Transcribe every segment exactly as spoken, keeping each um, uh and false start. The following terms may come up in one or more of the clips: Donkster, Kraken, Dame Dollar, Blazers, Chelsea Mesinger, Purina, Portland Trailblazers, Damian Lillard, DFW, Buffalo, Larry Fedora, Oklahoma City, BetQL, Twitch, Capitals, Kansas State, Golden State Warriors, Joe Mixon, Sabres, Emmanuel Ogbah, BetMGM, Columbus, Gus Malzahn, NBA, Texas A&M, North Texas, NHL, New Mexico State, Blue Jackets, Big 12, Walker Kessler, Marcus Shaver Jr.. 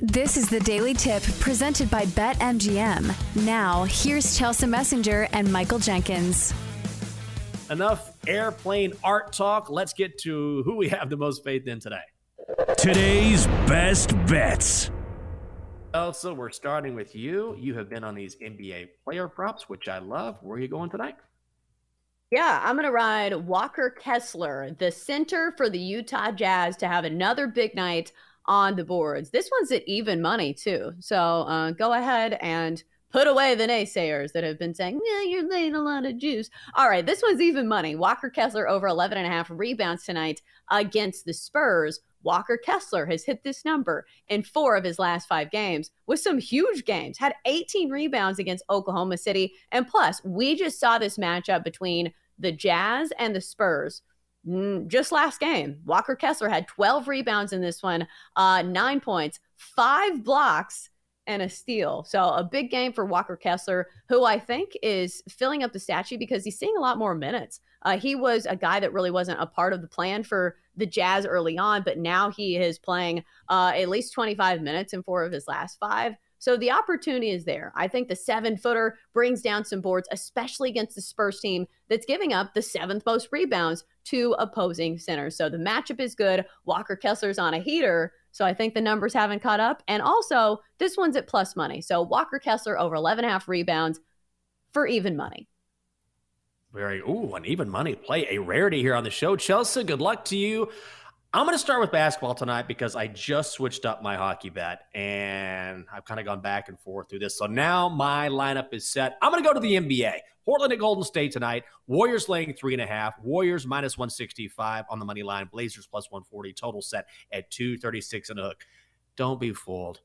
This is the Daily Tip presented by BetMGM. Now, here's Chelsea Mesinger and Michael Jenkins. Enough airplane art talk. Let's get to who we have the most faith in today. Today's best bets. Elsa, we're starting with you. You have been on these N B A player props, which I love. Where are you going tonight? Yeah, I'm going to ride Walker Kessler, the center for the Utah Jazz, to have another big night on the boards. This one's at even money too. So uh, go ahead and put away the naysayers that have been saying, yeah, you're laying a lot of juice. All right, this one's even money. Walker Kessler over eleven and a half rebounds tonight against the Spurs. Walker Kessler has hit this number in four of his last five games with some huge games, had eighteen rebounds against Oklahoma City. And plus, we just saw this matchup between the Jazz and the Spurs. Just last game, Walker Kessler had twelve rebounds in this one, uh, nine points, five blocks, and a steal. So a big game for Walker Kessler, who I think is filling up the stat sheet because he's seeing a lot more minutes. Uh, he was a guy that really wasn't a part of the plan for the Jazz early on, but now he is playing uh, at least twenty-five minutes in four of his last five. So the opportunity is there. I think the seven-footer brings down some boards, especially against the Spurs team that's giving up the seventh most rebounds to opposing centers. So the matchup is good. Walker Kessler's on a heater, so I think the numbers haven't caught up. And also, this one's at plus money. So Walker Kessler over eleven and a half rebounds for even money. Very, ooh, an even money play, a rarity here on the show. Chelsea, good luck to you. I'm going to start with basketball tonight because I just switched up my hockey bet, and I've kind of gone back and forth through this. So now my lineup is set. I'm going to go to the N B A. Portland at Golden State tonight. Warriors laying three and a half. Warriors minus one sixty-five on the money line. Blazers plus one forty. Total set at two thirty-six and a hook. Don't be fooled.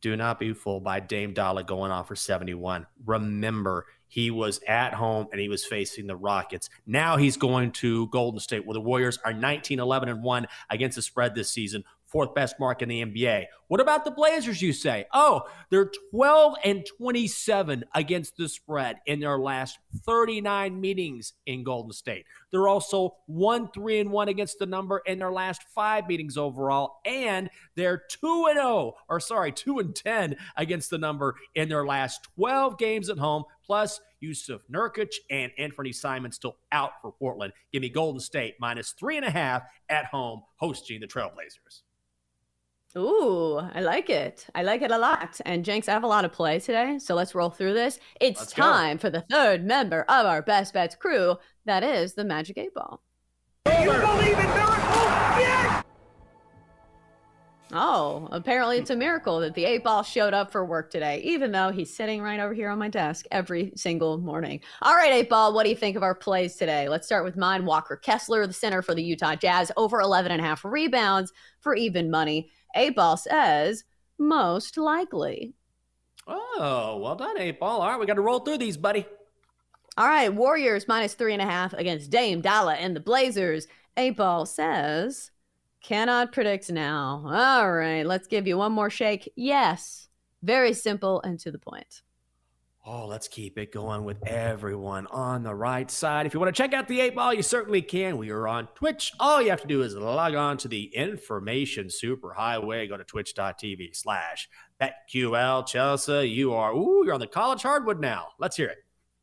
Do not be fooled by Dame Dollar going off for seventy-one. Remember, he was at home and he was facing the Rockets. Now he's going to Golden State, where the Warriors are nineteen eleven and one against the spread this season, fourth best mark in the N B A. What about the Blazers, you say? Oh, they're twelve and twenty-seven against the spread in their last thirty-nine meetings in Golden State. They're also one three and one against the number in their last five meetings overall, and they're two and oh, or sorry, two and ten against the number in their last twelve games at home. Plus, Yusuf Nurkic and Anthony Simons still out for Portland. Give me Golden State minus three and a half at home, hosting the Trailblazers. Ooh, I like it. I like it a lot. And Jenks, I have a lot of play today, so let's roll through this. It's let's time go. For the third member of our Best Bets crew. That is the Magic eight Ball. You believe in miracles? Yes! Oh, apparently it's a miracle that the eight ball showed up for work today, even though he's sitting right over here on my desk every single morning. All right, eight ball, what do you think of our plays today? Let's start with mine. Walker Kessler, the center for the Utah Jazz, over eleven and a half rebounds for even money. Eight ball says most likely. Oh, well done, eight ball. All right, we got to roll through these, buddy. All right, Warriors minus three and a half against Dame Dollar and the Blazers. Eight ball says cannot predict now. All right, let's give you one more shake. Yes, very simple and to the point. Oh, let's keep it going with everyone on the right side. If you want to check out the eight Ball, you certainly can. We are on Twitch. All you have to do is log on to the information superhighway. Go to twitch.tv slash BetQL, Chelsea, you are, ooh, you're on the college hardwood now. Let's hear it.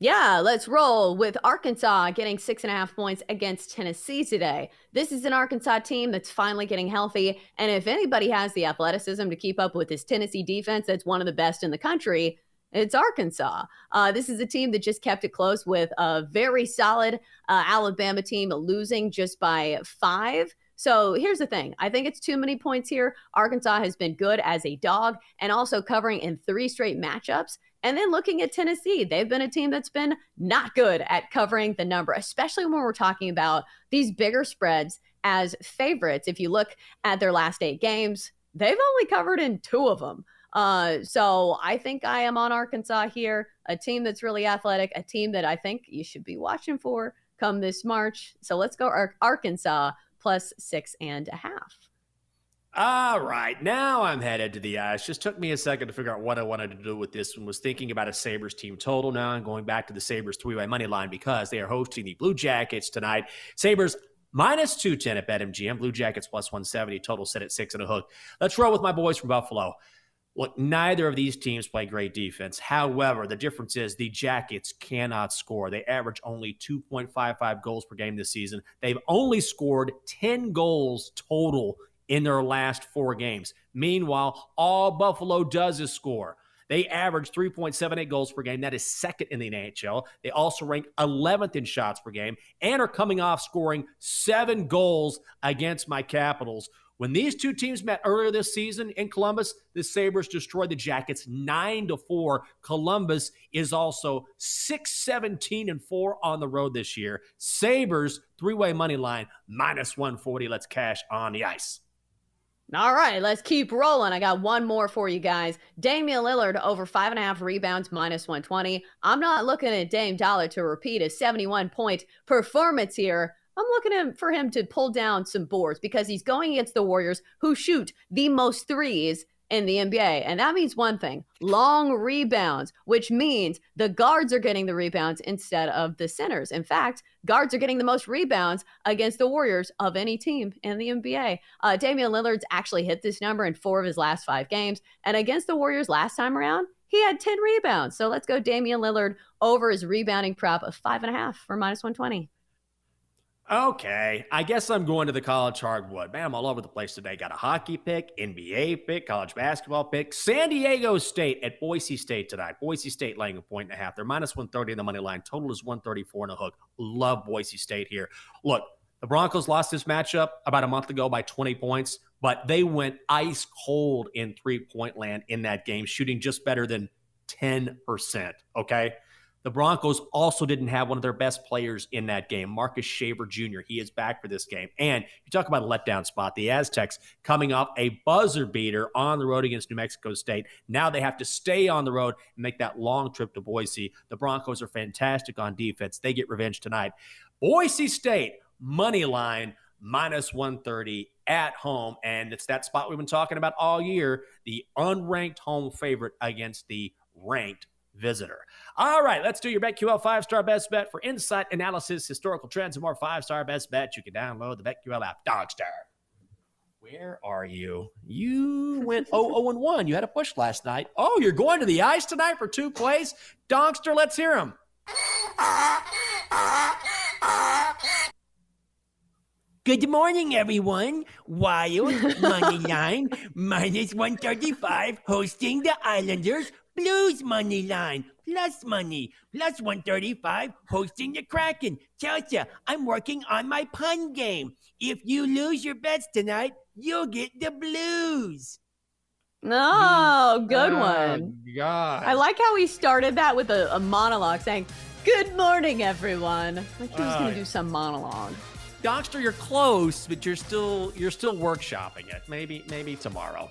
Yeah, let's roll with Arkansas getting six and a half points against Tennessee today. This is an Arkansas team that's finally getting healthy. And if anybody has the athleticism to keep up with this Tennessee defense, that's one of the best in the country, it's Arkansas. Uh, this is a team that just kept it close with a very solid uh, Alabama team losing just by five. So here's the thing. I think it's too many points here. Arkansas has been good as a dog and also covering in three straight matchups. And then looking at Tennessee, they've been a team that's been not good at covering the number, especially when we're talking about these bigger spreads as favorites. If you look at their last eight games, they've only covered in two of them. Uh, so I think I am on Arkansas here, a team that's really athletic, a team that I think you should be watching for come this March. So let's go Ar- Arkansas plus six and a half. All right, now I'm headed to the ice. Just took me a second to figure out what I wanted to do with this one. Was thinking about a Sabres team total. Now I'm going back to the Sabres three-way money line because they are hosting the Blue Jackets tonight. Sabres minus two ten at BetMGM. Blue Jackets plus one seventy. Total set at six and a hook. Let's roll with my boys from Buffalo. Look, neither of these teams play great defense. However, the difference is the Jackets cannot score. They average only two point five five goals per game this season. They've only scored ten goals total in their last four games. Meanwhile, all Buffalo does is score. They average three point seven eight goals per game. That is second in the N H L. They also rank eleventh in shots per game and are coming off scoring seven goals against my Capitals. When these two teams met earlier this season in Columbus, the Sabres destroyed the Jackets nine to four. Columbus is also six seventeen and four on the road this year. Sabres, three-way money line, minus one forty. Let's cash on the ice. All right, let's keep rolling. I got one more for you guys. Damian Lillard over five and a half rebounds, minus one twenty. I'm not looking at Dame Dollar to repeat a seventy-one point performance here. I'm looking for him to pull down some boards because he's going against the Warriors who shoot the most threes in the N B A. And that means one thing, long rebounds, which means the guards are getting the rebounds instead of the centers. In fact, guards are getting the most rebounds against the Warriors of any team in the N B A. Uh, Damian Lillard's actually hit this number in four of his last five games. And against the Warriors last time around, he had ten rebounds. So let's go Damian Lillard over his rebounding prop of five and a half for minus one twenty. Okay, I guess I'm going to the college hardwood. Man, I'm all over the place today. Got a hockey pick, N B A pick, college basketball pick. San Diego State at Boise State tonight. Boise State laying a point and a half. They're minus one thirty in the money line. Total is one thirty-four and a hook. Love Boise State here. Look, the Broncos lost this matchup about a month ago by twenty points, but they went ice cold in three-point land in that game, shooting just better than ten percent, okay? The Broncos also didn't have one of their best players in that game, Marcus Shaver Junior He is back for this game. And you talk about a letdown spot, the Aztecs coming off a buzzer beater on the road against New Mexico State. Now they have to stay on the road and make that long trip to Boise. The Broncos are fantastic on defense. They get revenge tonight. Boise State, money line, minus one thirty at home. And it's that spot we've been talking about all year, the unranked home favorite against the ranked visitor. All right, let's do your BetQL five-star best bet. For insight, analysis, historical trends, and more five-star best bet, you can download the BetQL app. Donkster, where are you? You went oh oh one. You had a push last night. Oh, you're going to the ice tonight for two plays? Donkster, let's hear him. Good morning, everyone. Wild money line minus one thirty-five hosting the Islanders. Blues money line plus money plus one thirty-five hosting the Kraken. Chelsea, I'm working on my pun game. If you lose your bets tonight, you'll get the Blues. No, good oh, one. God. I like how he started that with a, a monologue saying, "Good morning, everyone." Like he was uh, going to do some monologue. Donkster, you're close, but you're still you're still workshopping it. Maybe maybe tomorrow.